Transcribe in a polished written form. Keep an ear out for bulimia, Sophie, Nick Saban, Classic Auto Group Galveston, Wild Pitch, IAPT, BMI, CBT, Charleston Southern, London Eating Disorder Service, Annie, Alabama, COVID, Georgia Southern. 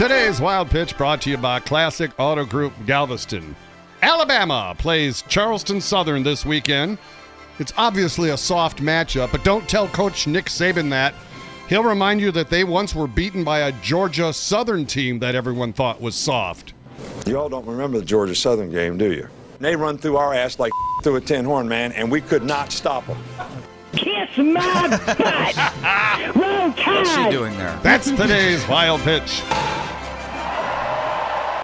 Today's Wild Pitch brought to you by Classic Auto Group Galveston. Alabama plays Charleston Southern this weekend. It's obviously a soft matchup, but don't tell Coach Nick Saban that. He'll remind you that they once were beaten by a Georgia Southern team that everyone thought was soft. You all don't remember the Georgia Southern game, do you? They run through our ass like through a tin horn, man, and we could not stop them. Kiss my butt! Roll Tide! What's she doing there? That's today's Wild Pitch.